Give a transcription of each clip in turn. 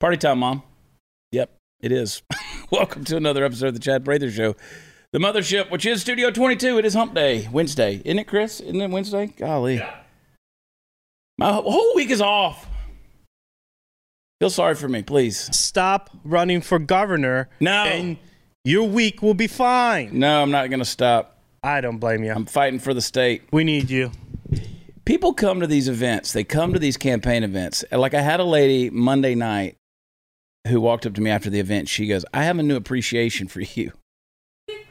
Party time, Mom. Yep, it is. Welcome to another episode of the Chad Prather Show. The mothership, which is Studio 22. It is hump day, Wednesday. Isn't it, Chris? Isn't it Wednesday? Golly. Yeah. My whole week is off. Feel sorry for me, please. Stop running for governor. No. And your week will be fine. No, I'm not going to stop. I don't blame you. I'm fighting for the state. We need you. People come to these events. They come to these campaign events. Like I had a lady Monday night who walked up to me after the event. She goes, I have a new appreciation for you.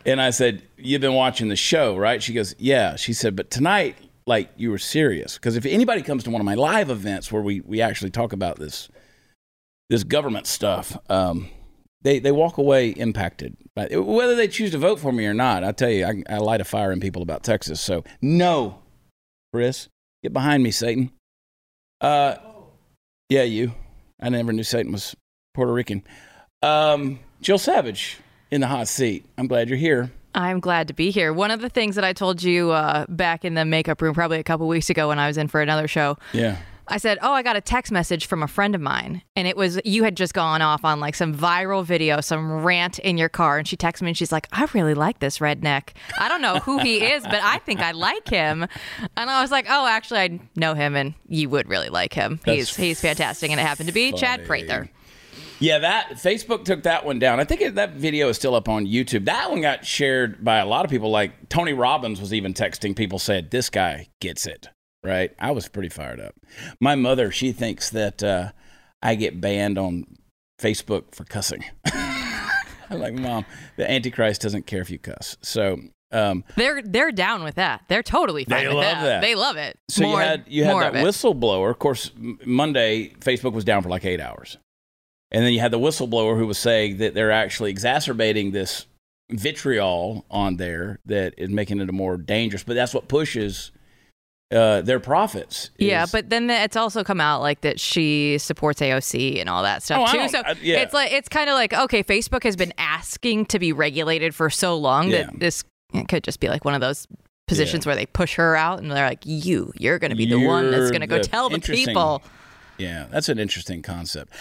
And I said, you've been watching the show, right? She goes, yeah. She said, but tonight, like, you were serious. Because if anybody comes to one of my live events where we actually talk about this government stuff, they walk away impacted. Whether they choose to vote for me or not, I tell you, I light a fire in people about Texas. So, no, Chris, get behind me, Satan. Yeah, you. I never knew Satan was Puerto Rican. Jill Savage. In the hot seat. I'm glad you're here. I'm glad to be here. One of the things that I told you back in the makeup room probably a couple weeks ago when I was in for another show. Yeah. I said, oh, I got a text message from a friend of mine. And it was, you had just gone off on like some viral video, some rant in your car. And she texted me and she's like, I really like this redneck. I don't know who he is, but I think I like him. And I was like, oh, actually, I know him and you would really like him. He's fantastic. And it happened to be funny. Chad Prather. Yeah, that Facebook took that one down. I think that video is still up on YouTube. That one got shared by a lot of people. Like Tony Robbins was even texting people, said, this guy gets it, right? I was pretty fired up. My mother, she thinks that I get banned on Facebook for cussing. I'm like, Mom, the Antichrist doesn't care if you cuss. So they're down with that. They're totally fine with that. They love it. So you had that whistleblower. Of course, Monday, Facebook was down for like 8 hours. And then you had the whistleblower who was saying that they're actually exacerbating this vitriol on there that is making it more dangerous. But that's what pushes their profits. Yeah, but then it's also come out like that she supports AOC and all that stuff too. So it's like it's kind of like, okay, Facebook has been asking to be regulated for so long that this could just be like one of those positions where they push her out and they're like, you're going to be the one that's going to go tell the people. Yeah, that's an interesting concept.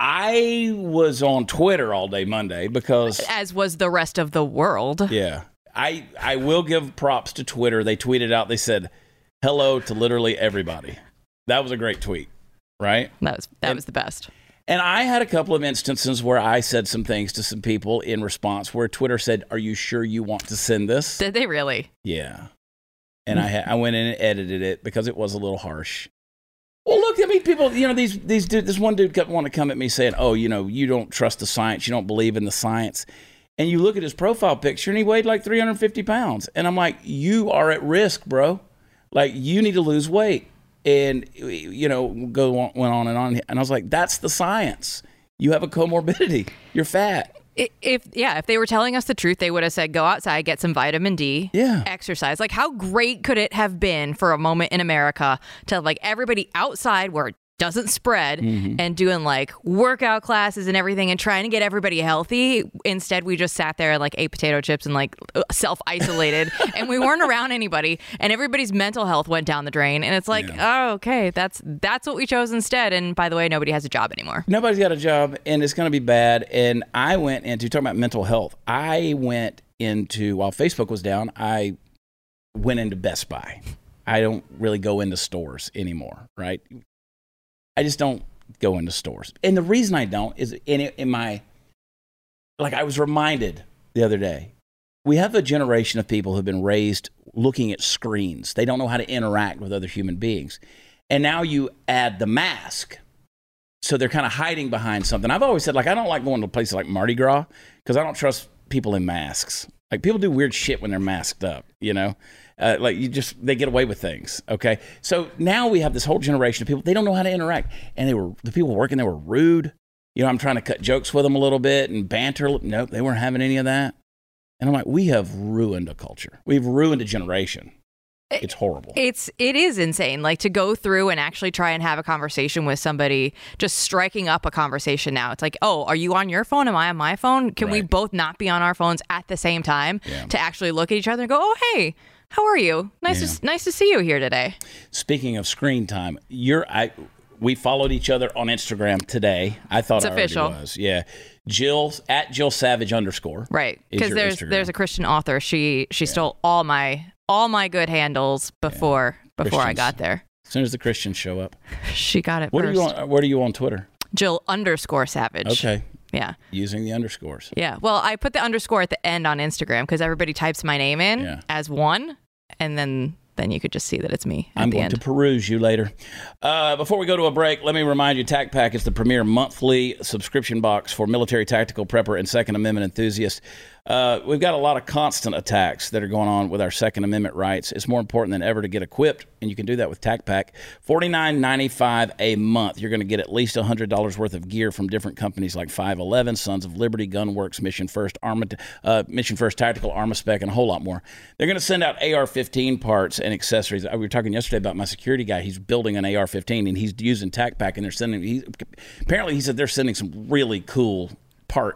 I was on Twitter all day Monday because... As was the rest of the world. Yeah. I will give props to Twitter. They tweeted out, they said, hello to literally everybody. That was a great tweet, right? That was the best. And I had a couple of instances where I said some things to some people in response where Twitter said, are you sure you want to send this? Did they really? Yeah. And I went in and edited it because it was a little harsh. Well, look, I mean, people, you know, these dude, this one dude kept wanting to come at me saying, oh, you know, you don't trust the science. You don't believe in the science. And you look at his profile picture and he weighed like 350 pounds. And I'm like, you are at risk, bro. Like, you need to lose weight. And, you know, went on and on. And I was like, that's the science. You have a comorbidity. You're fat. If they were telling us the truth, they would have said, go outside, get some vitamin D, exercise. Like, how great could it have been for a moment in America to, like, everybody outside where it doesn't spread and doing, like, workout classes and everything and trying to get everybody healthy. Instead, we just sat there and, like, ate potato chips and, like, self-isolated and we weren't around anybody and everybody's mental health went down the drain. And it's like, oh, okay, that's what we chose instead. And by the way, nobody has a job anymore. Nobody's got a job and it's going to be bad. And I went into, talking about mental health, I went into, while Facebook was down, I went into Best Buy. I don't really go into stores anymore, right? I just don't go into stores. And the reason I don't is in my, like I was reminded the other day, we have a generation of people who've been raised looking at screens. They don't know how to interact with other human beings. And now you add the mask. So they're kind of hiding behind something. I've always said, like, I don't like going to places like Mardi Gras because I don't trust people in masks. Like, people do weird shit when they're masked up, you know? Like, they get away with things, okay? So now we have this whole generation of people, they don't know how to interact. And the people working there were rude. You know, I'm trying to cut jokes with them a little bit and banter. Nope, they weren't having any of that. And I'm like, we have ruined a culture. We've ruined a generation. It's horrible. It is insane. Like, to go through and actually try and have a conversation with somebody, just striking up a conversation now. It's like, oh, are you on your phone? Am I on my phone? Can we both not be on our phones at the same time to actually look at each other and go, oh, hey, How are you? Nice to see you here today. Speaking of screen time, we followed each other on Instagram today. I thought it official. Was. Yeah. Jill at Jill Savage _ right, because there's a Christian author. She stole all my good handles before I got there. As soon as the Christians show up, she got it. What are you on Twitter? Jill _Savage. Okay. Yeah. Using the underscores. Yeah. Well, I put the underscore at the end on Instagram because everybody types my name in as one, and then you could just see that it's me at the end. I'm going to peruse you later. Before we go to a break, let me remind you, TacPack is the premier monthly subscription box for military, tactical, prepper, and Second Amendment enthusiasts. We've got a lot of constant attacks that are going on with our Second Amendment rights. It's more important than ever to get equipped, and you can do that with TacPack. $49.95 a month. You're going to get at least $100 worth of gear from different companies like 511, Sons of Liberty, Gunworks, Mission First Tactical, Armaspec, and a whole lot more. They're going to send out AR-15 parts and accessories. We were talking yesterday about my security guy. He's building an AR-15, and he's using TacPack, and they're sending. Apparently, he said they're sending some really cool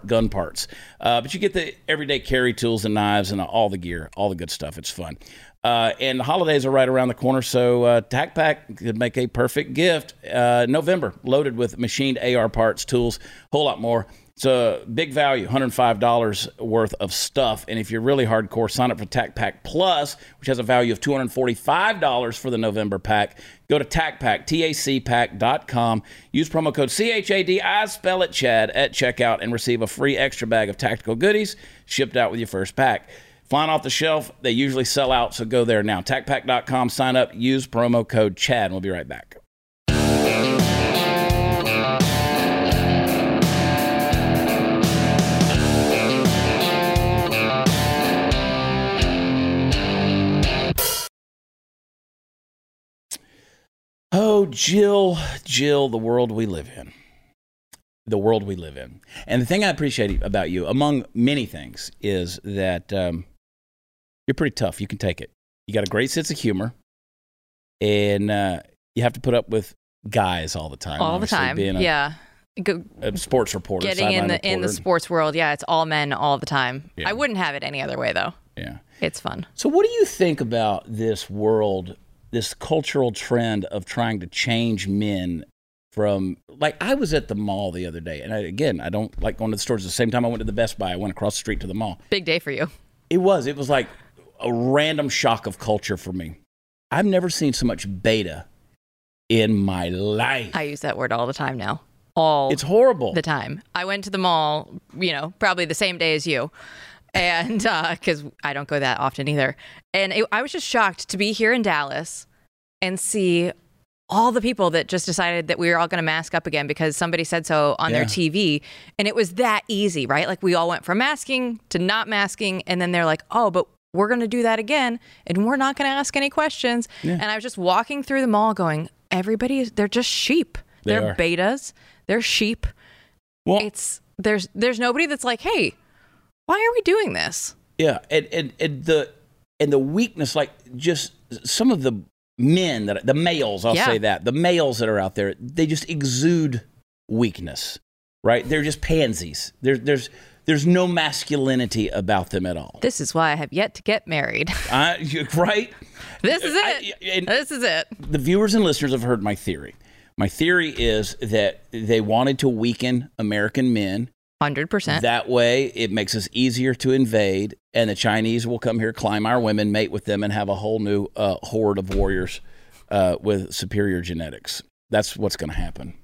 gun parts, but you get the everyday carry tools and knives and all the gear, all the good stuff. It's fun, and the holidays are right around the corner, so TacPack could make a perfect gift. November loaded with machined AR parts, tools, whole lot more. It's a big value, $105 worth of stuff. And if you're really hardcore, sign up for TacPack Plus, which has a value of $245 for the November pack. Go to TacPack, TACPack.com. Use promo code CHAD, I spell it Chad, at checkout and receive a free extra bag of tactical goodies shipped out with your first pack. Flying off the shelf, they usually sell out, so go there now. TacPack.com, sign up, use promo code Chad, and we'll be right back. Oh, Jill, the world we live in. And the thing I appreciate about you, among many things, is that you're pretty tough. You can take it. You got a great sense of humor, and you have to put up with guys all the time. All the time, being a sports reporter. Getting in the sports world, it's all men all the time. Yeah. I wouldn't have it any other way, though. Yeah. It's fun. So what do you think about this world, this cultural trend of trying to change men from, like, I was at the mall the other day, and I don't like going to the stores. At the same time I went to the Best Buy, I went across the street to the mall. Big day for you. It was like a random shock of culture for me. I've never seen so much beta in my life. I use that word all the time now. It's horrible. The time. I went to the mall, probably the same day as you. And because I don't go that often either. And I was just shocked to be here in Dallas and see all the people that just decided that we were all going to mask up again because somebody said so on their TV. And it was that easy, right? Like, we all went from masking to not masking. And then they're like, oh, but we're going to do that again. And we're not going to ask any questions. Yeah. And I was just walking through the mall going, they're just sheep. They're betas. They're sheep. Well, there's nobody that's like, hey, why are we doing this? Yeah, and the weakness, like, just some of the men, the males, I'll say that, the males that are out there, they just exude weakness, right? They're just pansies. There's no masculinity about them at all. This is why I have yet to get married. Right? This is it. This is it. The viewers and listeners have heard my theory. My theory is that they wanted to weaken American men. 100%. That way, it makes us easier to invade, and the Chinese will come here, climb our women, mate with them, and have a whole new horde of warriors with superior genetics. That's what's going to happen,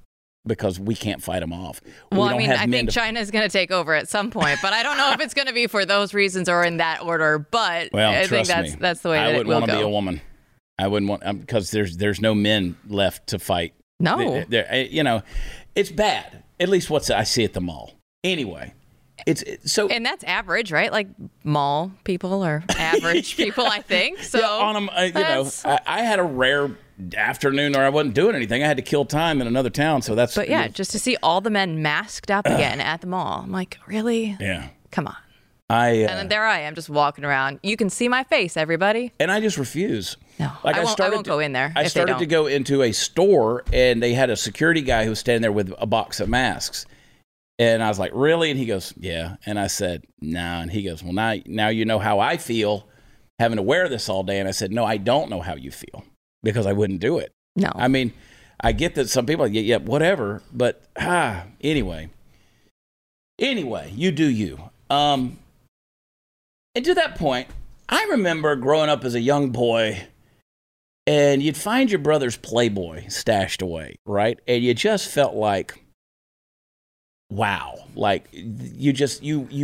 because we can't fight them off. Well, I think China is going to take over at some point, but I don't know if it's going to be for those reasons or in that order, but I think that's the way that it will go. I wouldn't want to be a woman. I wouldn't want, because there's no men left to fight. No. It's bad, at least what I see at the mall. Anyway, and that's average, right? Like, mall people are average people, I think. So yeah, I had a rare afternoon where I wasn't doing anything. I had to kill time in another town, so that's. But just to see all the men masked up again at the mall, I'm like, really? Yeah, come on. And then there I am, just walking around. You can see my face, everybody. And I just refuse. No, like, I won't go in there. I started to go into a store, and they had a security guy who was standing there with a box of masks. And I was like, really? And he goes, yeah. And I said, nah. And he goes, well, now you know how I feel. having to wear this all day. And I said, no, I don't know how you feel, because I wouldn't do it. No. I mean, I get that some people, yeah, whatever. But anyway, you do you. And to that point, I remember growing up as a young boy, and you'd find your brother's Playboy stashed away, right? And you just felt like, wow, like you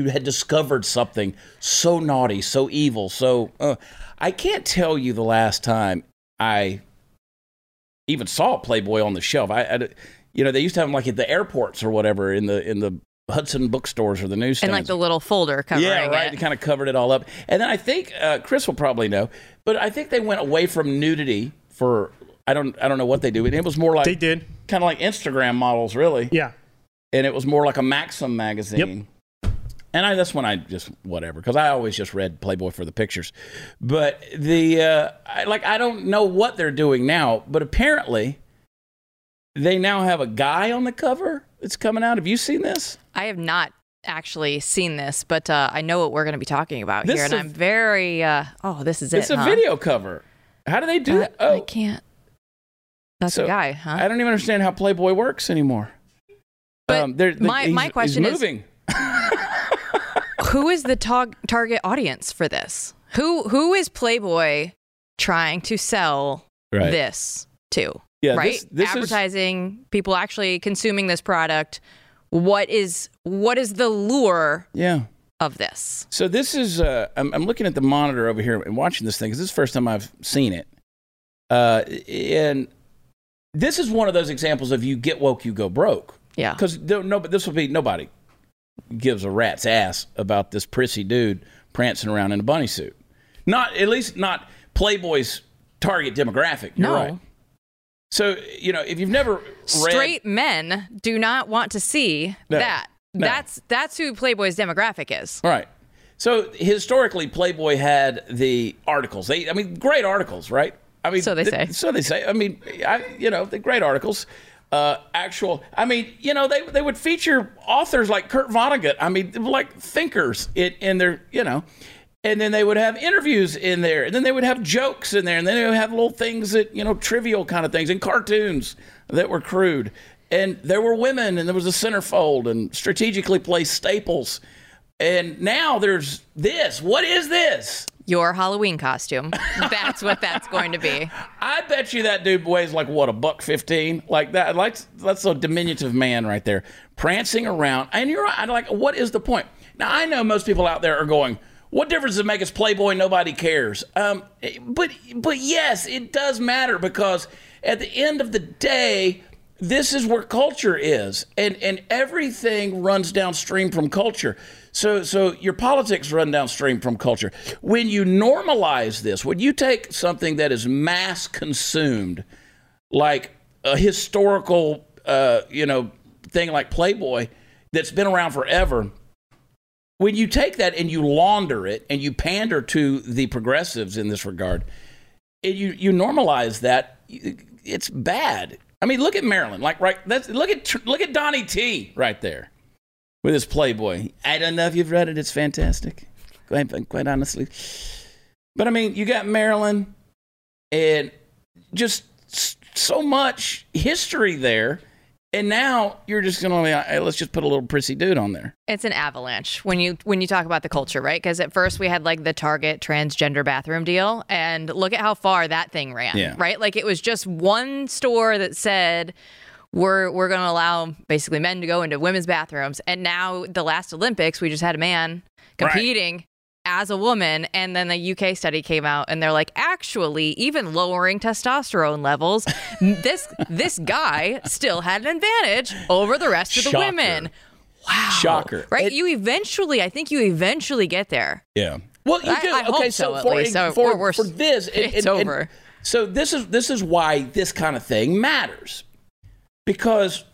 had discovered something so naughty, so evil. So I can't tell you the last time I even saw a Playboy on the shelf. You know, they used to have them like at the airports or whatever, in the Hudson bookstores or the newsstands. And like the little folder covering it. Yeah, right. It kind of covered it all up. And then I think Chris will probably know, but I think they went away from nudity for I don't know what they do. And it was more like they did kind of like Instagram models, really. Yeah. And it was more like a Maxim magazine. Yep. And that's when I just whatever, because I always just read Playboy for the pictures. But I don't know what they're doing now, but apparently they now have a guy on the cover that's coming out. Have you seen this? I have not actually seen this, but I know what we're going to be talking about here. And I'm very, this is it. It's a video cover. How do they do that? Oh, I can't. That's a guy, huh? I don't even understand how Playboy works anymore. But my question is, who is the target audience for this? Who is Playboy trying to sell this to? Yeah, right? This advertising, people actually consuming this product. What is the lure of this? So this is, I'm looking at the monitor over here and watching this thing, because this is the first time I've seen it. And this is one of those examples of you get woke, you go broke. Yeah. Because nobody gives a rat's ass about this prissy dude prancing around in a bunny suit. At least not Playboy's target demographic. You're right. So, you know, if you've never read... Straight men do not want to see that. No. That's who Playboy's demographic is. All right. So, historically, Playboy had the articles. Great articles, right? So they say. So they say. The great articles. They would feature authors like Kurt Vonnegut. Like thinkers in their, And then they would have interviews in there. And then they would have jokes in there. And then they would have little things that, trivial kind of things. And cartoons that were crude. And there were women. And there was a centerfold and strategically placed staples. And now there's this. What is this? Your Halloween costume. That's what that's going to be. I bet you that dude weighs like, what, $115? Like that. Like, that's a diminutive man right there. Prancing around. And you're right. Like, what is the point? Now, I know most people out there are going, what difference does it make? It's Playboy, nobody cares. But yes, it does matter, because at the end of the day, this is where culture is, and everything runs downstream from culture. So your politics run downstream from culture. When you normalize this, when you take something that is mass consumed, like a historical thing like Playboy that's been around forever. When you take that and you launder it and you pander to the progressives in this regard, and you normalize that, it's bad. Look at Maryland, look at Donnie T right there with his Playboy. I don't know if you've read it; it's fantastic. Quite honestly, but you got Maryland, and just so much history there. And now you're just going to, let's just put a little prissy dude on there. It's an avalanche when you talk about the culture, right? Because at first we had like the Target transgender bathroom deal, and look at how far that thing ran, right? Like it was just one store that said, we're going to allow basically men to go into women's bathrooms. And now the last Olympics, we just had a man competing as a woman, and then the UK study came out, and they're like, actually, even lowering testosterone levels, this guy still had an advantage over the rest of the women. Wow. Shocker. Right? I think you eventually get there. Yeah. Well, you do. I hope so, at least. For this, it's over. So this is why this kind of thing matters. Because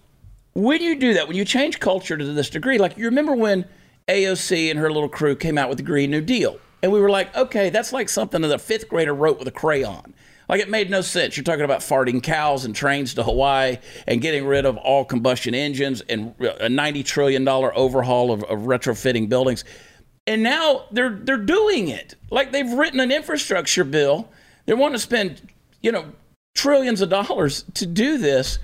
when you do that, when you change culture to this degree, like you remember when AOC and her little crew came out with the Green New Deal. And we were like, okay, that's like something that a fifth grader wrote with a crayon. Like, it made no sense. You're talking about farting cows and trains to Hawaii and getting rid of all combustion engines and a $90 trillion overhaul of retrofitting buildings. And now they're doing it. Like, they've written an infrastructure bill. They want to spend, you know, trillions of dollars to do this.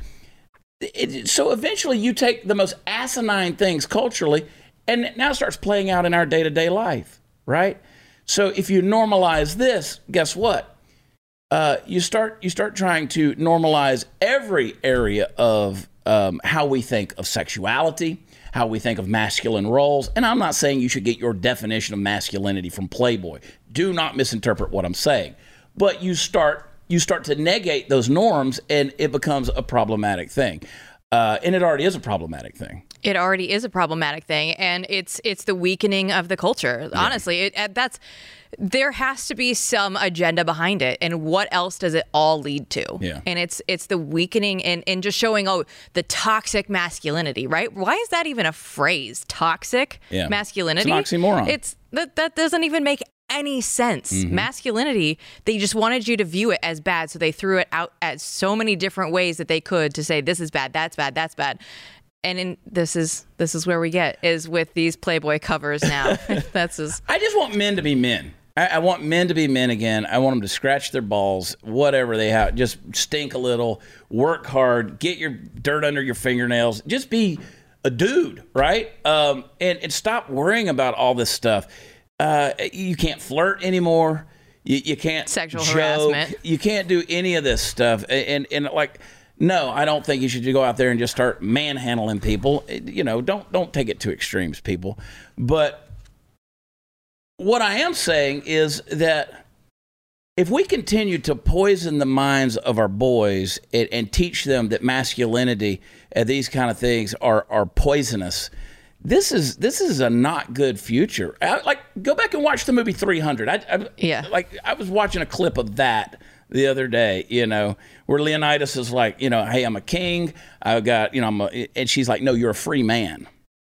So eventually you take the most asinine things culturally, and it now starts playing out in our day-to-day life, right? So if you normalize this, guess what? You start trying to normalize every area of how we think of sexuality, how we think of masculine roles. And I'm not saying you should get your definition of masculinity from Playboy. Do not misinterpret what I'm saying. But you start to negate those norms, and it becomes a problematic thing. And it already is a problematic thing. It already is a problematic thing. And it's the weakening of the culture. Yeah. Honestly, there has to be some agenda behind it. And what else does it all lead to? Yeah. And it's the weakening and just showing, oh, the toxic masculinity, right? Why is that even a phrase? Toxic masculinity? It's an oxymoron. That doesn't even make any sense. Mm-hmm. Masculinity, they just wanted you to view it as bad, so they threw it out at so many different ways that they could to say this is bad, that's bad, that's bad. And this is where we get is with these Playboy covers now. I just want men to be men. I want men to be men again. I want them to scratch their balls, whatever they have, just stink a little, work hard, get your dirt under your fingernails, just be a dude, right? And stop worrying about all this stuff. You can't flirt anymore. You can't sexual joke. Harassment. You can't do any of this stuff. And like, no, I don't think you should go out there and just start manhandling people. You know, don't take it to extremes, people. But what I am saying is that if we continue to poison the minds of our boys and teach them that masculinity and these kind of things are poisonous, This is a not good future. Go back and watch the movie 300. I was watching a clip of that the other day, you know, where Leonidas is like, you know, hey, I'm a king. I've got, you know, and she's like, no, you're a free man.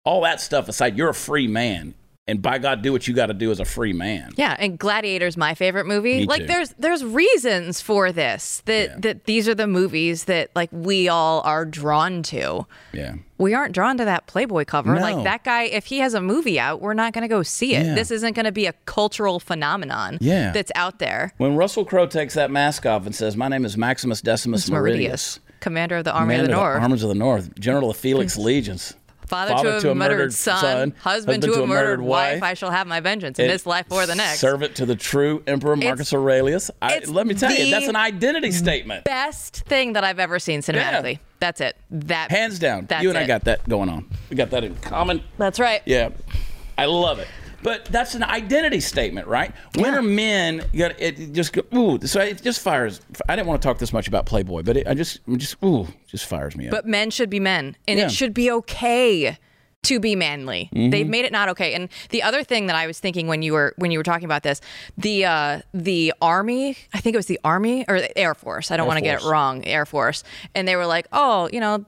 All that stuff aside, you're a free man. And by God, do what you got to do as a free man. Yeah, and Gladiator's my favorite movie. Me like, too. There's reasons for this. That these are the movies that like we all are drawn to. Yeah, we aren't drawn to that Playboy cover. No. Like that guy, if he has a movie out, we're not going to go see it. Yeah. This isn't going to be a cultural phenomenon. Yeah. That's out there. When Russell Crowe takes that mask off and says, "My name is Maximus Decimus Meridius, Commander of the Army of the North, General of Felix Legions." Father to a murdered son, husband to a murdered wife, I shall have my vengeance in this life or the next. Servant to the true Emperor Marcus Aurelius. Let me tell you, that's an identity statement. Best thing that I've ever seen cinematically. Yeah. That's it. That hands down. You and I got that going on. We got that in common. That's right. Yeah, I love it. But that's an identity statement, right? When are men it just fires. I didn't want to talk this much about Playboy, but it just fires me up. But men should be men, and it should be okay to be manly. Mm-hmm. They've made it not okay. And the other thing that I was thinking when you were talking about this, the Army, I think it was the Army or the Air Force. I don't want to get it wrong. Air Force, and they were like, oh, you know,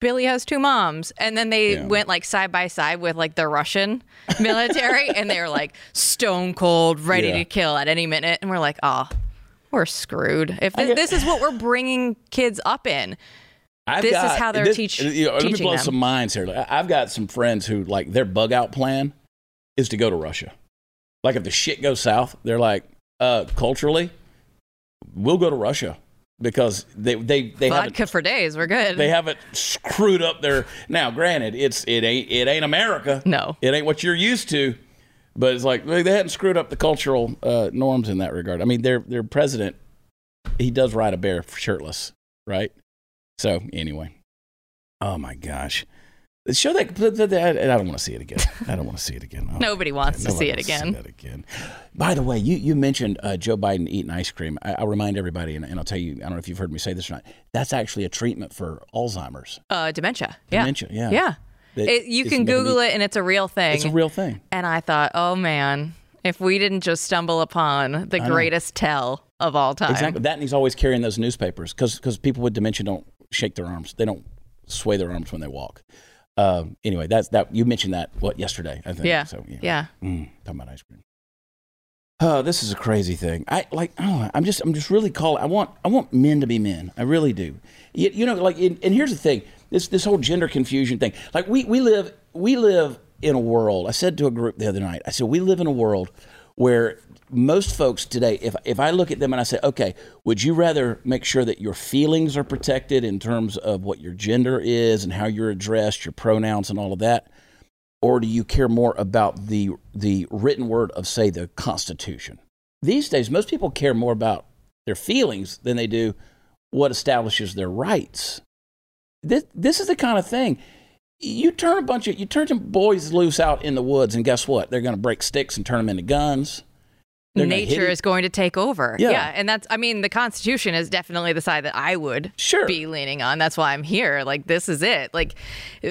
Billy has two moms, and then they went like side by side with like the Russian military, and they were like stone cold, ready to kill at any minute, and we're like, oh, we're screwed. If this is what we're bringing kids up in, is how they're teaching. Let me blow some minds here. I've got some friends who like their bug out plan is to go to Russia. Like if the shit goes south, they're like, culturally, we'll go to Russia. Because they vodka for days, we're good. They haven't screwed up their. Now, granted, it ain't America. No, it ain't what you're used to. But it's like they hadn't screwed up the cultural norms in that regard. I mean, their president, he does ride a bear shirtless, right? So anyway, oh my gosh, show that. I don't want to see it again. I don't want to see it again. Oh, nobody wants to see it again. By the way, you mentioned Joe Biden eating ice cream. I remind everybody, and I'll tell you, I don't know if you've heard me say this or not, that's actually a treatment for Alzheimer's. Dementia. Dementia, yeah. Yeah. You can Google it, and it's a real thing. It's a real thing. And I thought, oh, man, if we didn't just stumble upon the greatest tell of all time. Exactly. That, and he's always carrying those newspapers, because people with dementia don't shake their arms. They don't sway their arms when they walk. Anyway, that you mentioned that yesterday, I think. Yeah. So, talking about ice cream. Oh, this is a crazy thing. I'm just really calling. I want men to be men. I really do. You know, like, and here's the thing. This whole gender confusion thing. Like we live in a world, I said to a group the other night, I said, we live in a world where most folks today, if I look at them and I say, okay, would you rather make sure that your feelings are protected in terms of what your gender is and how you're addressed, your pronouns and all of that? Or do you care more about the written word of, say, the Constitution? These days, most people care more about their feelings than they do what establishes their rights. This is the kind of thing. You turn some boys loose out in the woods, and guess what? They're going to break sticks and turn them into guns. They're Nature is going to take over. Yeah. And that's, I mean, the Constitution is definitely the side that I would be leaning on. That's why I'm here. Like, this is it. Like,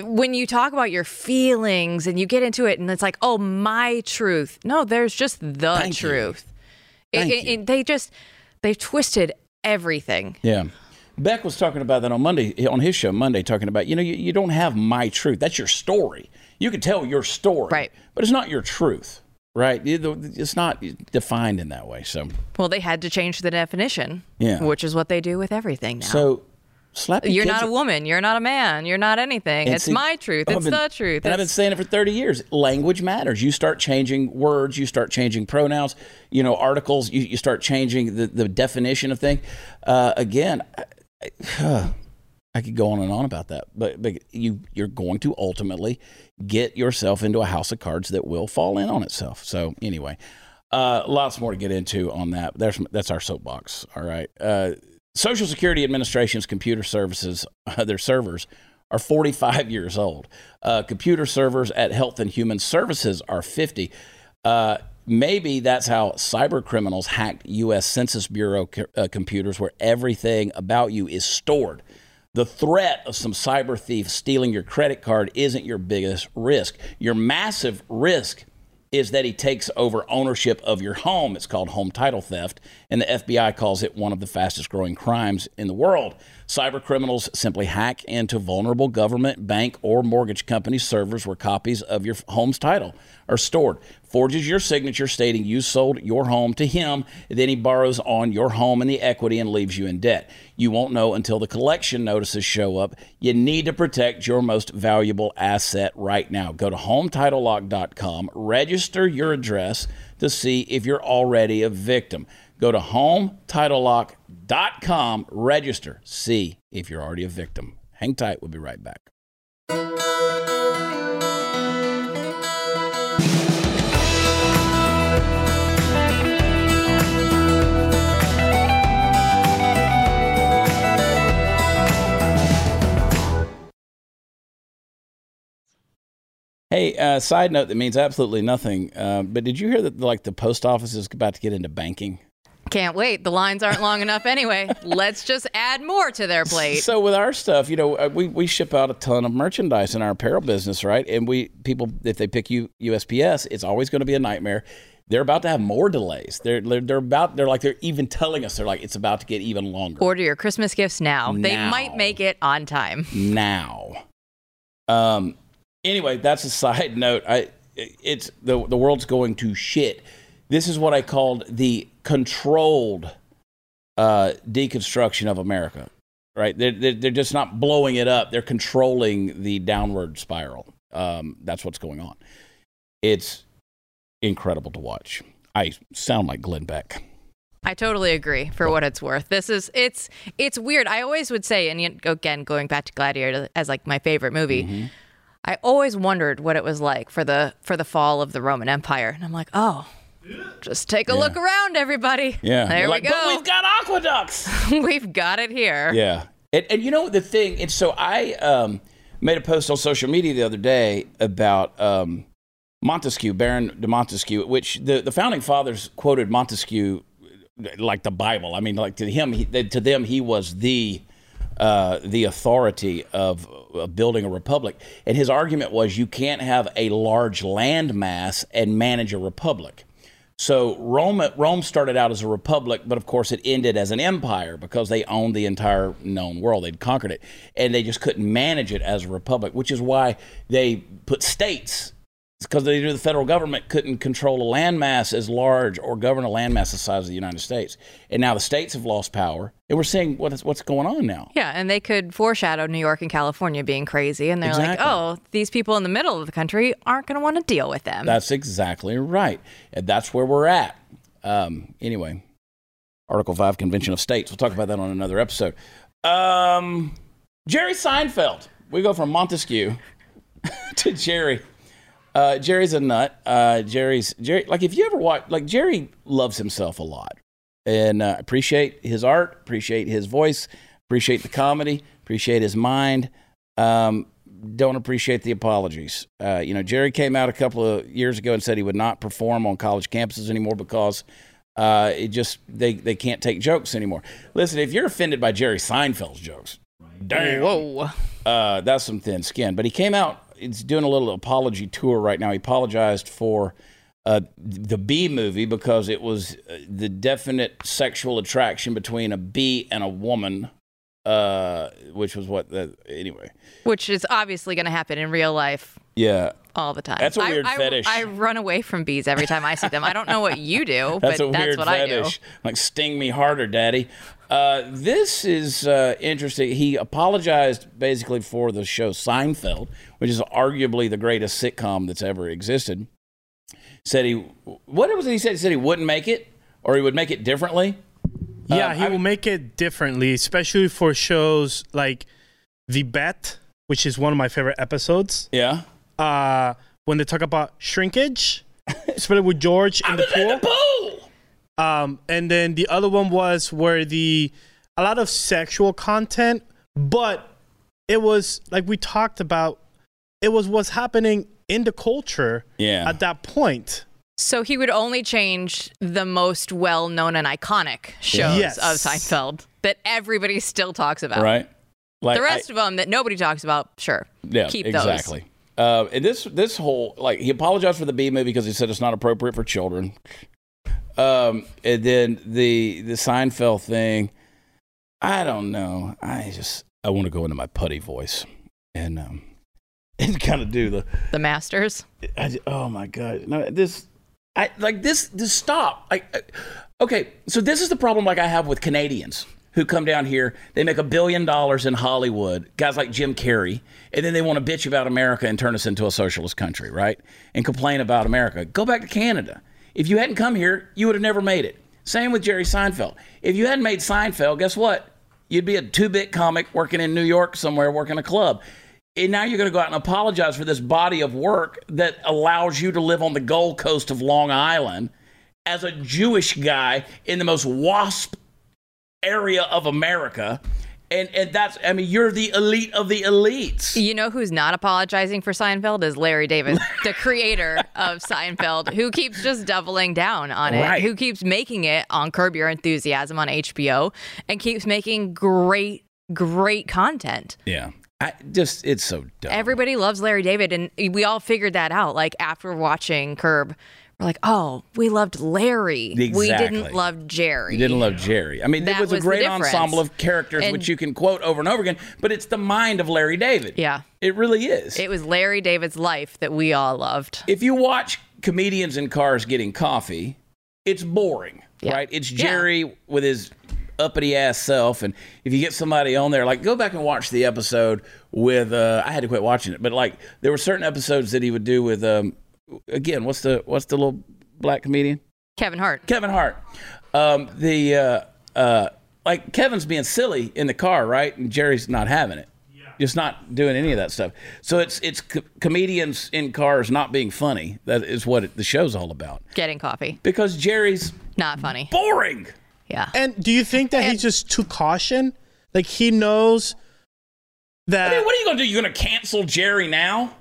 when you talk about your feelings and you get into it and it's like, oh, my truth. No, there's just the truth. They've twisted everything. Yeah. Beck was talking about that on Monday, on his show Monday, talking about, you know, you don't have my truth. That's your story. You can tell your story. Right. But it's not your truth. Right. It's not defined in that way. So, well, they had to change the definition, which is what they do with everything now. So you're not a woman. You're not a man. You're not anything. It's my truth. It's the truth. And I've been saying it for 30 years. Language matters. You start changing words. You start changing pronouns, you know, articles. You start changing the definition of things. Again, I could go on and on about that, but you're going to ultimately get yourself into a house of cards that will fall in on itself. So anyway, lots more to get into on that. That's our soapbox. All right. Social Security Administration's computer services, their servers are 45 years old. Computer servers at Health and Human Services are 50. Maybe that's how cyber criminals hacked U.S. Census Bureau computers, where everything about you is stored. The threat of some cyber thief stealing your credit card isn't your biggest risk. Your massive risk is that he takes over ownership of your home. It's called home title theft, and the FBI calls it one of the fastest growing crimes in the world. Cyber criminals simply hack into vulnerable government, bank, or mortgage company servers where copies of your home's title are stored. Forges your signature stating you sold your home to him, then he borrows on your home and the equity and leaves you in debt. You won't know until the collection notices show up. You need to protect your most valuable asset right now. Go to HometitleLock.com, register your address to see if you're already a victim. Go to HometitleLock.com, register, see if you're already a victim. Hang tight, we'll be right back. Hey, side note that means absolutely nothing, but did you hear that, like, the post office is about to get into banking? Can't wait. The lines aren't long enough anyway. Let's just add more to their plate. So with our stuff, you know, we ship out a ton of merchandise in our apparel business, right? And people, if they pick USPS, it's always going to be a nightmare. They're about to have more delays. They're even telling us, they're like, it's about to get even longer. Order your Christmas gifts now. They might make it on time. Now. Anyway, that's a side note. It's the world's going to shit. This is what I called the controlled deconstruction of America, right? They're just not blowing it up. They're controlling the downward spiral. That's what's going on. It's incredible to watch. I sound like Glenn Beck. I totally agree, for what it's worth. It's weird. I always would say, and again, going back to Gladiator as like my favorite movie, I always wondered what it was like for the fall of the Roman Empire. And I'm like, oh, just take a look around, everybody. Yeah. There we go. But we've got aqueducts. We've got it here. Yeah. And you know the thing, and so I made a post on social media the other day about Montesquieu, Baron de Montesquieu, which the founding fathers quoted Montesquieu like the Bible. I mean, like to them, he was the authority of building a republic. And his argument was you can't have a large land mass and manage a republic. So Rome started out as a republic, but of course it ended as an empire because they owned the entire known world. They'd conquered it, and they just couldn't manage it as a republic, which is why they put states It's because they knew the federal government couldn't control a landmass as large or govern a landmass the size of the United States. And now the states have lost power. And we're seeing what's going on now. Yeah, and they could foreshadow New York and California being crazy. And they're exactly. like, oh, these people in the middle of the country aren't going to want to deal with them. That's exactly right. And that's where we're at. Anyway, Article 5, Convention of States. We'll talk about that on another episode. Jerry Seinfeld. We go from Montesquieu to Jerry. Jerry's a nut. Jerry, like if you ever watch, like Jerry loves himself a lot, and appreciate his art, appreciate his voice, appreciate the comedy, appreciate his mind. Don't appreciate the apologies. You know, Jerry came out a couple of years ago and said he would not perform on college campuses anymore because it just they can't take jokes anymore. Listen, if you're offended by Jerry Seinfeld's jokes, damn, whoa, that's some thin skin. But he came out. It's doing a little apology tour right now. He apologized for the Bee Movie because it was the definite sexual attraction between a bee and a woman, which was what the anyway. Which is obviously going to happen in real life. Yeah, all the time. That's a weird fetish. I run away from bees every time I see them. I don't know what you do, but that's what fetish. I do. Like sting me harder, Daddy. This is interesting. He apologized basically for the show Seinfeld, which is arguably the greatest sitcom that's ever existed. Said he, what was it he said? He said he wouldn't make it, or he would make it differently. Yeah, he will make it differently, especially for shows like The Bet, which is one of my favorite episodes. Yeah. When they talk about shrinkage, especially with George in the pool. And then the other one was where a lot of sexual content, but it was like we talked about, it was what's happening in the culture at that point. So he would only change the most well-known and iconic shows of Seinfeld that everybody still talks about. Right. Like, the rest of them that nobody talks about, sure. Yeah, keep those. Exactly. And this whole, like, he apologized for the B movie because he said it's not appropriate for children. And then the Seinfeld thing, I don't know. I want to go into my putty voice and kind of do the masters. Oh my God. No, this stop. Okay. So this is the problem I have with Canadians who come down here. They make $1 billion in Hollywood, guys like Jim Carrey, and then they want to bitch about America and turn us into a socialist country, right? And complain about America. Go back to Canada. If you hadn't come here, you would have never made it. Same with Jerry Seinfeld. If you hadn't made Seinfeld, guess what? You'd be a two-bit comic working in New York somewhere, working a club. And now you're going to go out and apologize for this body of work that allows you to live on the Gold Coast of Long Island as a Jewish guy in the most WASP area of America. And that's, I mean, you're the elite of the elites. You know who's not apologizing for Seinfeld is Larry David, the creator of Seinfeld, who keeps just doubling down on it, right. Who keeps making it on Curb Your Enthusiasm on HBO and keeps making great, great content. Yeah. It's so dumb. Everybody loves Larry David, and we all figured that out. Like, after watching Curb, we're like, oh, we loved Larry. Exactly. We didn't love Jerry. You didn't love Jerry. I mean, that was a great ensemble of characters, which you can quote over and over again, but it's the mind of Larry David. Yeah. It really is. It was Larry David's life that we all loved. If you watch Comedians in Cars Getting Coffee, it's boring, right? It's Jerry with his uppity ass self. And if you get somebody on there, like, go back and watch the episode with, I had to quit watching it, but like, there were certain episodes that he would do with, again, what's the little black comedian? Kevin Hart. Like, Kevin's being silly in the car, right? And Jerry's not having it. Yeah. Just not doing any of that stuff. So it's comedians in cars not being funny. That is what the show's all about. Getting coffee. Because Jerry's not funny. Boring. Yeah. And do you think that he's just too caution? Like, he knows that. I mean, what are you going to do? You're going to cancel Jerry now?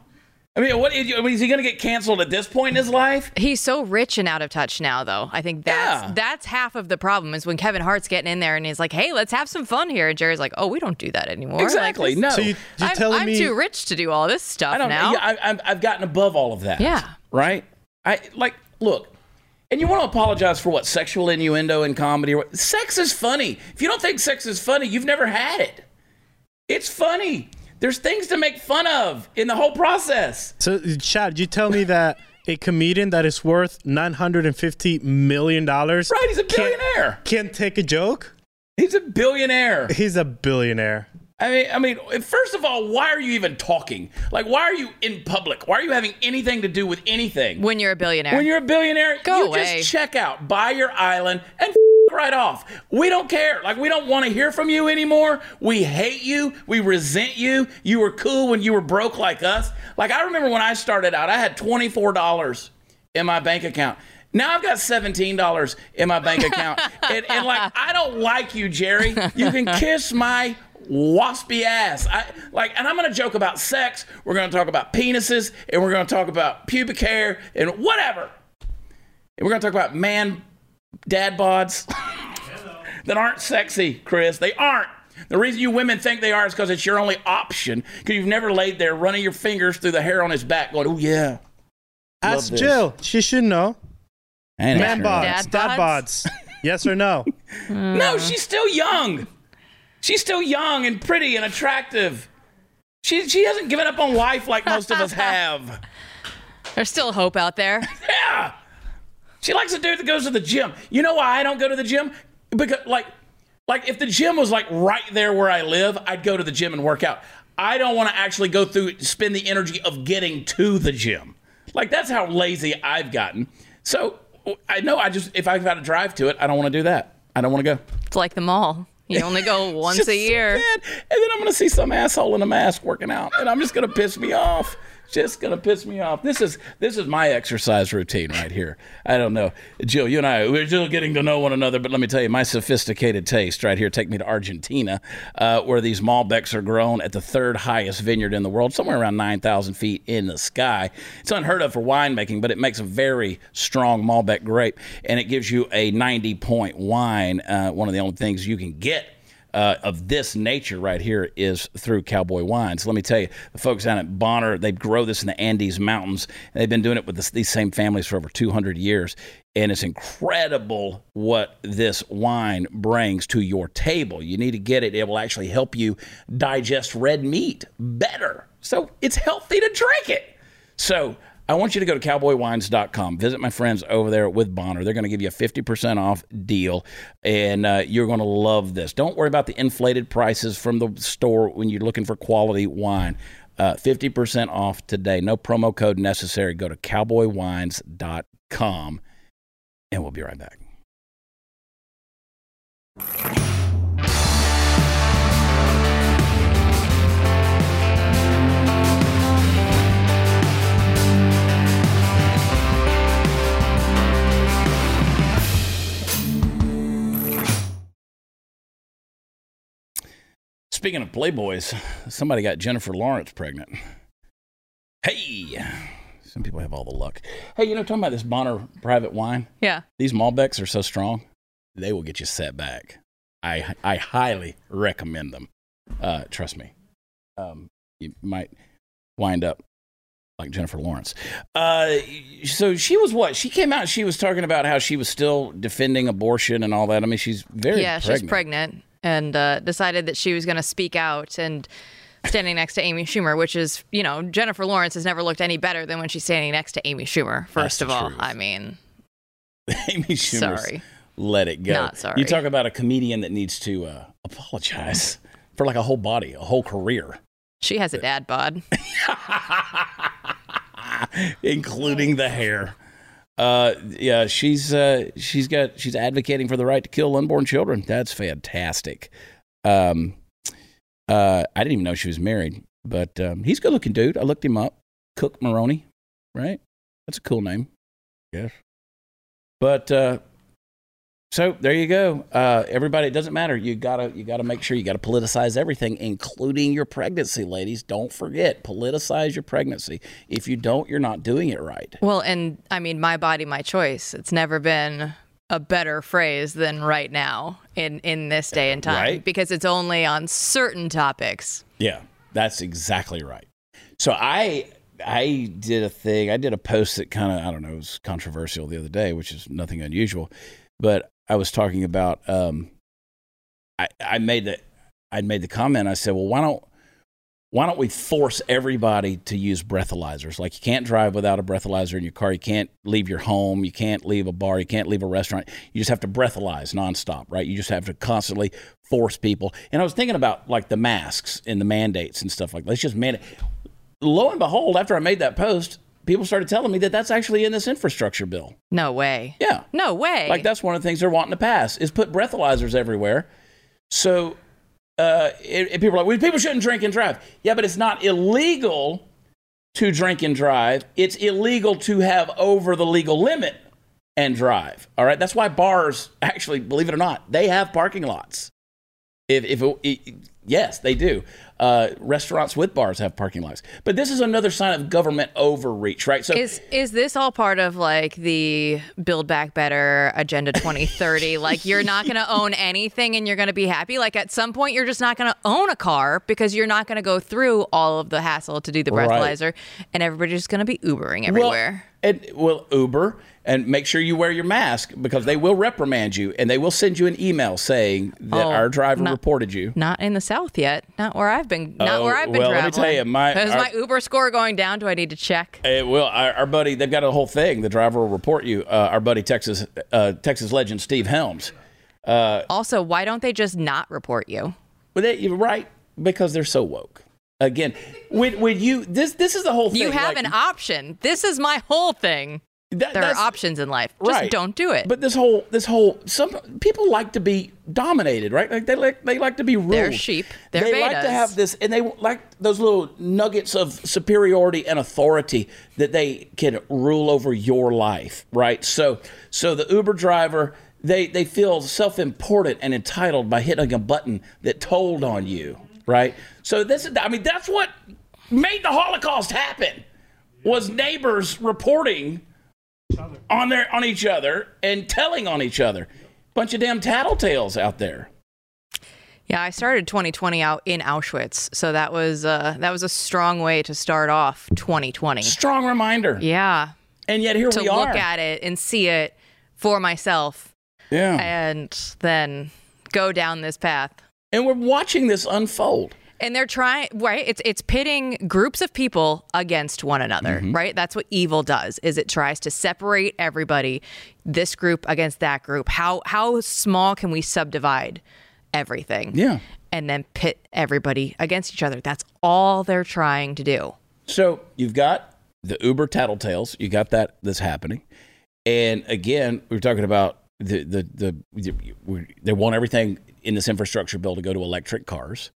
I mean, is he going to get canceled at this point in his life? He's so rich and out of touch now, though. I think that's half of the problem is when Kevin Hart's getting in there and he's like, hey, let's have some fun here. And Jerry's like, oh, we don't do that anymore. Exactly. Like, no. So you're telling me I'm too rich to do all this stuff now. Yeah, I've gotten above all of that. Yeah. Right? Look. And you want to apologize for what? Sexual innuendo in comedy? Or what? Sex is funny. If you don't think sex is funny, you've never had it. It's funny. There's things to make fun of in the whole process. So, Chad, you tell me that a comedian that is worth $950 million... Right, he's a billionaire. Can't take a joke? He's a billionaire. He's a billionaire. I mean, first of all, why are you even talking? Like, why are you in public? Why are you having anything to do with anything? When you're a billionaire. When you're a billionaire, Go away. Just check out, buy your island, and right off. We don't care. Like, we don't want to hear from you anymore. We hate you. We resent you. You were cool when you were broke like us. Like, I remember when I started out, I had $24 in my bank account. Now I've got $17 in my bank account. and like, I don't like you, Jerry. You can kiss my waspy ass. And I'm gonna joke about sex, we're gonna talk about penises, and we're gonna talk about pubic hair and whatever, and we're gonna talk about dad bods that aren't sexy, Chris. They aren't. The reason you women think they are is because it's your only option, because you've never laid there running your fingers through the hair on his back going, oh yeah. Ask Jill, she should know. Man bods, dad bods. Yes or no? No, she's still young. She's still young and pretty and attractive. She hasn't given up on life like most of us have. There's still hope out there. Yeah. She likes a dude that goes to the gym. You know why I don't go to the gym? Because like if the gym was like right there where I live, I'd go to the gym and work out. I don't want to actually go through, spend the energy of getting to the gym. Like, that's how lazy I've gotten. So I know if I've got to drive to it, I don't want to do that. I don't want to go. It's like the mall. You only go once a year. So, and then I'm going to see some asshole in a mask working out, and I'm just going to piss me off. Just going to piss me off. This is my exercise routine right here. I don't know. Jill, you and I, we're still getting to know one another, but let me tell you, my sophisticated taste right here, take me to Argentina, where these Malbecs are grown at the third highest vineyard in the world, somewhere around 9,000 feet in the sky. It's unheard of for winemaking, but it makes a very strong Malbec grape, and it gives you a 90-point wine. One of the only things you can get of this nature right here is through Cowboy Wines. Let me tell you, the folks down at Bonner, they grow this in the Andes Mountains. They've been doing it with these same families for over 200 years. And it's incredible what this wine brings to your table. You need to get it. It will actually help you digest red meat better. So it's healthy to drink it. So I want you to go to cowboywines.com. Visit my friends over there with Bonner. They're going to give you a 50% off deal, and you're going to love this. Don't worry about the inflated prices from the store when you're looking for quality wine. 50% off today. No promo code necessary. Go to cowboywines.com, and we'll be right back. Speaking of Playboys, somebody got Jennifer Lawrence pregnant. Hey, some people have all the luck. Hey, you know, talking about this Bonner private wine? Yeah. These Malbecs are so strong, they will get you set back. I highly recommend them. Trust me. You might wind up like Jennifer Lawrence. So she was what? She came out and she was talking about how she was still defending abortion and all that. I mean, she's very pregnant. She's pregnant. And decided that she was going to speak out, and standing next to Amy Schumer, which is, you know, Jennifer Lawrence has never looked any better than when she's standing next to Amy Schumer, first of all. Truth. I mean, Amy Schumer, let it go. Not sorry. You talk about a comedian that needs to apologize for like a whole body, a whole career. She has a dad bod. Including the hair. Yeah, she's advocating for the right to kill unborn children. That's fantastic. I didn't even know she was married, but he's a good-looking dude. I looked him up. Cook Maroney, right? That's a cool name. Yes. But so there you go. Everybody, it doesn't matter. You gotta make sure you gotta politicize everything, including your pregnancy, ladies. Don't forget, politicize your pregnancy. If you don't, you're not doing it right. Well, and I mean, my body, my choice. It's never been a better phrase than right now in this day and time, right? Because it's only on certain topics. Yeah, that's exactly right. So I did a thing. I did a post that kind of, I don't know, it was controversial the other day, which is nothing unusual, but I was talking about, I made the comment. I said, well, why don't why don't we force everybody to use breathalyzers? Like, you can't drive without a breathalyzer in your car. You can't leave your home. You can't leave a bar. You can't leave a restaurant. You just have to breathalyze nonstop, right? You just have to constantly force people. And I was thinking about, like, the masks and the mandates and stuff like that. Let's just mandate. Lo and behold, after I made that post, people started telling me that that's actually in this infrastructure bill. No way. Yeah. No way. Like, that's one of the things they're wanting to pass is put breathalyzers everywhere. So... people are like, well, people shouldn't drink and drive. Yeah, but it's not illegal to drink and drive. It's illegal to have over the legal limit and drive. All right. That's why bars actually, believe it or not, they have parking lots. Yes, they do. Restaurants with bars have parking lots. But this is another sign of government overreach, right? So is this all part of, like, the Build Back Better Agenda 2030? Like, you're not going to own anything and you're going to be happy? Like, at some point, you're just not going to own a car because you're not going to go through all of the hassle to do the breathalyzer. Right. And everybody's just going to be Ubering everywhere. Well, Uber, and make sure you wear your mask, because they will reprimand you and they will send you an email saying that our driver reported you. Not in the South yet. Not where I've been. Traveling. Let me tell you, my Uber score going down? Do I need to check? It will. Our buddy, they've got a whole thing. The driver will report you. Our buddy, Texas legend Steve Helms. Also, why don't they just not report you? Well, you're right, because they're so woke. Again, when you this is the whole thing. You have an option. This is my whole thing. There are options in life. Just don't do it. But this whole some people like to be dominated, right? Like they like to be ruled. They're sheep. They're betas. They like to have this, and they like those little nuggets of superiority and authority that they can rule over your life, right? So the Uber driver, they feel self-important and entitled by hitting a button that told on you. Right. So that's what made the Holocaust happen, was neighbors reporting on each other and telling on each other. Bunch of damn tattletales out there. Yeah, I started 2020 out in Auschwitz. So that was a strong way to start off 2020. Strong reminder. Yeah. And yet here we are. To look at it and see it for myself. Yeah. And then go down this path. And we're watching this unfold. And they're trying, right? It's pitting groups of people against one another, mm-hmm. right? That's what evil does, is it tries to separate everybody, this group against that group. How small can we subdivide everything? Yeah. And then pit everybody against each other. That's all they're trying to do. So you've got the Uber tattletales. You got that's happening. And again, we're talking about they want everything in this infrastructure bill to go to electric cars.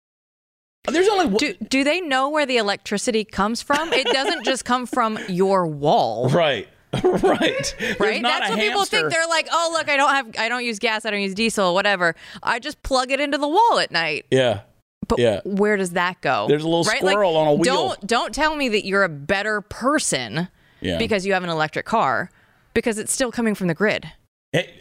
There's only do they know where the electricity comes from? It doesn't just come from your wall, right? Right. Right. That's what people think. They're like, oh, look, I don't use gas, I don't use diesel, whatever. I just plug it into the wall at night. Yeah. But where does that go? There's a little squirrel on a wheel. Don't tell me that you're a better person because you have an electric car, because it's still coming from the grid.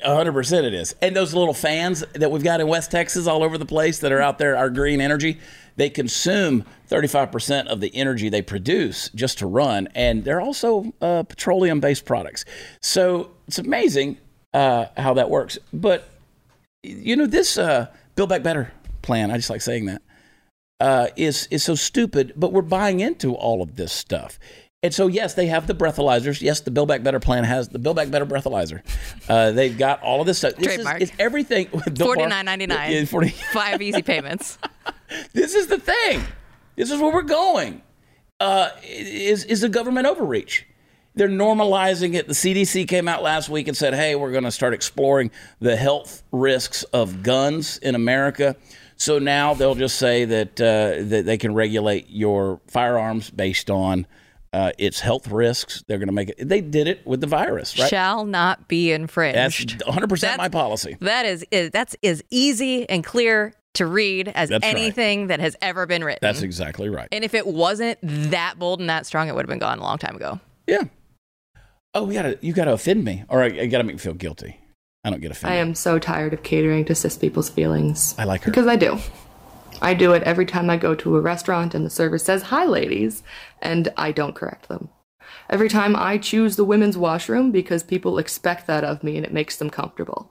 100% it is. And those little fans that we've got in West Texas all over the place that are out there, our green energy, they consume 35% of the energy they produce just to run. And they're also petroleum-based products. So it's amazing how that works. But, you know, this Build Back Better plan, I just like saying that, is so stupid. But we're buying into all of this stuff. And so, yes, they have the breathalyzers. Yes, the Build Back Better plan has the Build Back Better breathalyzer. They've got all of this stuff. Trademark. It's everything. $49.99. 5 easy payments. This is the thing. This is where we're going, is the government overreach. They're normalizing it. The CDC came out last week and said, hey, we're going to start exploring the health risks of guns in America. So now they'll just say that they can regulate your firearms based on its health risks. They're going to make it. They did it with the virus, right? Shall not be infringed. That's 100% my policy. That's as easy and clear to read as anything that has ever been written. That's exactly right. And if it wasn't that bold and that strong, it would have been gone a long time ago. Yeah. Oh, you got to offend me, or you got to make me feel guilty. I don't get offended. I am so tired of catering to cis people's feelings. I like her. Because I do. I do it every time I go to a restaurant and the server says, hi, ladies, and I don't correct them. Every time I choose the women's washroom because people expect that of me and it makes them comfortable.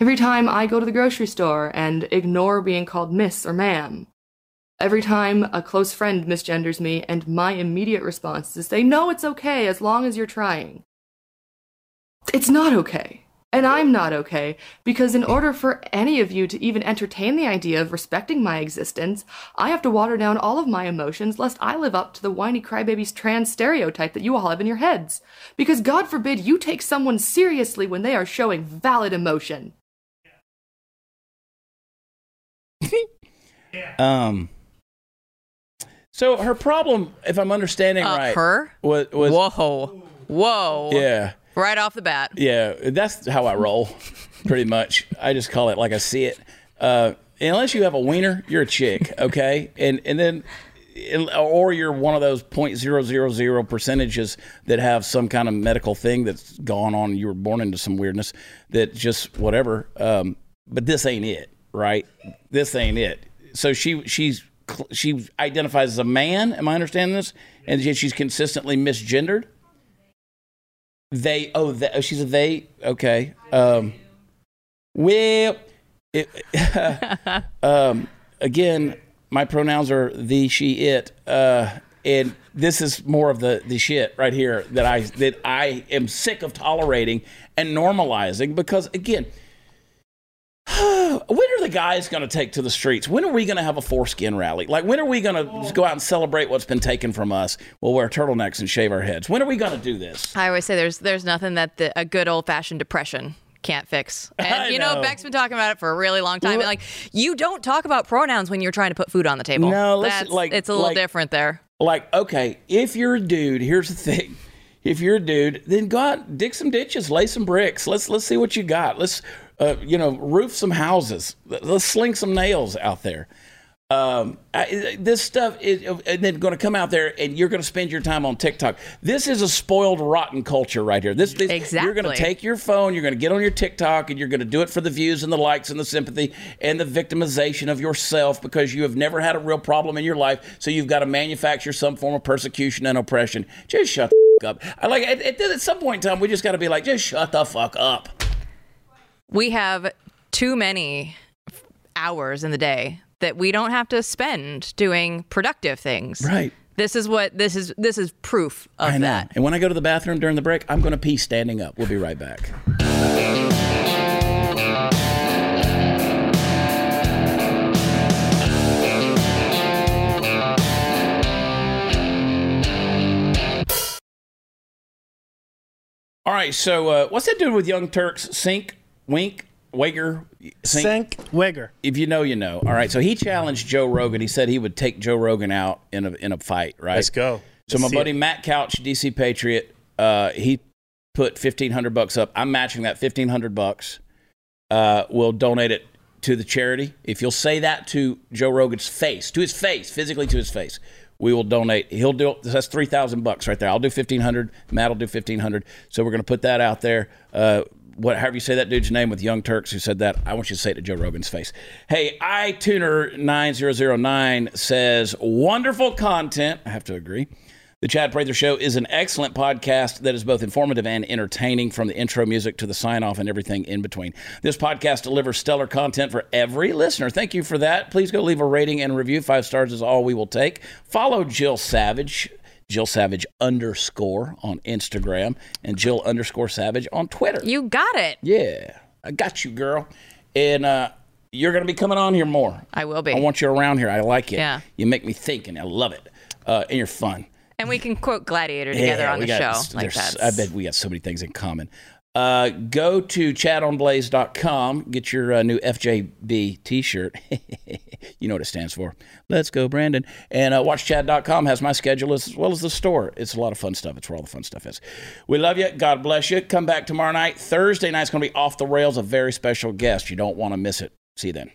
Every time I go to the grocery store and ignore being called miss or ma'am. Every time a close friend misgenders me, and my immediate response is to say, no, it's okay, as long as you're trying. It's not okay. And I'm not okay, because in order for any of you to even entertain the idea of respecting my existence, I have to water down all of my emotions lest I live up to the whiny crybaby's trans stereotype that you all have in your heads. Because God forbid you take someone seriously when they are showing valid emotion. So her problem, if I'm understanding right, her was whoa, yeah, right off the bat, yeah, that's how I roll, pretty much. I just call it like I see it. Unless you have a wiener, you're a chick, okay, and then, or you're one of those 0.000% that have some kind of medical thing that's gone on. You were born into some weirdness that just whatever. But this ain't it, right? This ain't it. So she identifies as a man, am I understanding this? And yet she's consistently misgendered? She's a they? Okay. Again, my pronouns are the, she, it. And this is more of the shit right here that I am sick of tolerating and normalizing because, again... When are the guys going to take to the streets? When are we going to have a foreskin rally? Like, when are we going to go out and celebrate what's been taken from us? We'll wear turtlenecks and shave our heads. When are we going to do this? I always say there's nothing that a good old-fashioned depression can't fix. And, you know, Beck's been talking about it for a really long time. Well, like, you don't talk about pronouns when you're trying to put food on the table. No, it's a little different there. Like, okay, if you're a dude, here's the thing. If you're a dude, then go out, dig some ditches, lay some bricks. Let's see what you got. Let's... roof some houses. Let's sling some nails out there. This stuff is then going to come out there, and you're going to spend your time on TikTok. This is a spoiled, rotten culture right here. This exactly. You're going to take your phone, you're going to get on your TikTok, and you're going to do it for the views and the likes and the sympathy and the victimization of yourself because you have never had a real problem in your life, so you've got to manufacture some form of persecution and oppression. Just shut the fuck up. At some point in time, we just got to be like, just shut the fuck up. We have too many hours in the day that we don't have to spend doing productive things. Right. This is proof of that. And when I go to the bathroom during the break, I'm going to pee standing up. We'll be right back. All right. So what's that dude with Young Turks? Sink? Wink, Wager, Sink, Wager. If you know, you know. All right, so he challenged Joe Rogan. He said he would take Joe Rogan out in a fight, right? Let's go. So my buddy Matt Couch, DC Patriot, he put $1,500 up. I'm matching that $1,500. We'll donate it to the charity. If you'll say that to Joe Rogan's face, physically to his face, we will donate. He'll do it. That's $3,000 right there. I'll do $1,500. Matt will do $1,500. So we're going to put that out there. However you say that dude's name with Young Turks who said that, I want you to say it to Joe Rogan's face. Hey, iTuner9009 says, wonderful content. I have to agree. The Chad Prather Show is an excellent podcast that is both informative and entertaining, from the intro music to the sign-off and everything in between. This podcast delivers stellar content for every listener. Thank you for that. Please go leave a rating and review. 5 stars is all we will take. Follow Jill Savage. Jill Savage _ on Instagram and Jill _Savage on Twitter. You got it. Yeah, I got you, girl. And you're going to be coming on here more. I will be. I want you around here. I like it. Yeah. You make me think, and I love it. And you're fun. And we can quote Gladiator together on the show. Like that. I bet we got so many things in common. Go to chadonblaze.com. Get your new FJB t-shirt. You know what it stands for. Let's go, Brandon. And watchchad.com has my schedule as well as the store. It's a lot of fun stuff. It's where all the fun stuff is. We love you. God bless you. Come back tomorrow night. Thursday night's going to be Off the Rails, a very special guest. You don't want to miss it. See you then.